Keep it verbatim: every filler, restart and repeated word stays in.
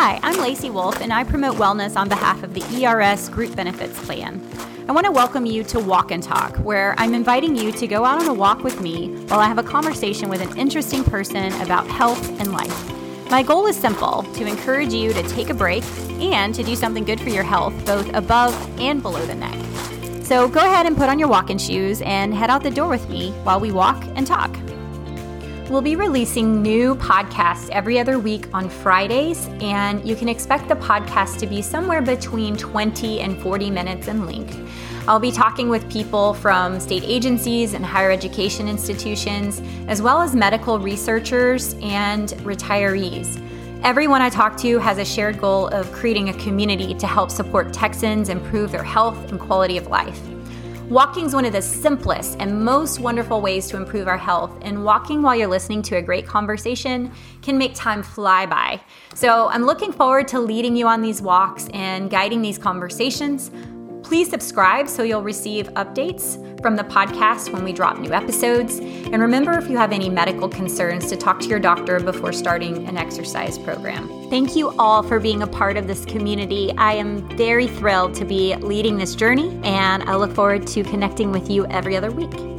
Hi, I'm Lacey Wolf, and I promote wellness on behalf of the E R S Group Benefits Plan. I want to welcome you to Walk and Talk, where I'm inviting you to go out on a walk with me while I have a conversation with an interesting person about health and life. My goal is simple, to encourage you to take a break and to do something good for your health, both above and below the neck. So go ahead and put on your walking shoes and head out the door with me while we walk and talk. We'll be releasing new podcasts every other week on Fridays, and you can expect the podcast to be somewhere between twenty and forty minutes in length. I'll be talking with people from state agencies and higher education institutions, as well as medical researchers and retirees. Everyone I talk to has a shared goal of creating a community to help support Texans improve their health and quality of life. Walking is one of the simplest and most wonderful ways to improve our health, and walking while you're listening to a great conversation can make time fly by. So I'm looking forward to leading you on these walks and guiding these conversations. Please subscribe so you'll receive updates from the podcast when we drop new episodes. And remember, if you have any medical concerns, to talk to your doctor before starting an exercise program. Thank you all for being a part of this community. I am very thrilled to be leading this journey, and I look forward to connecting with you every other week.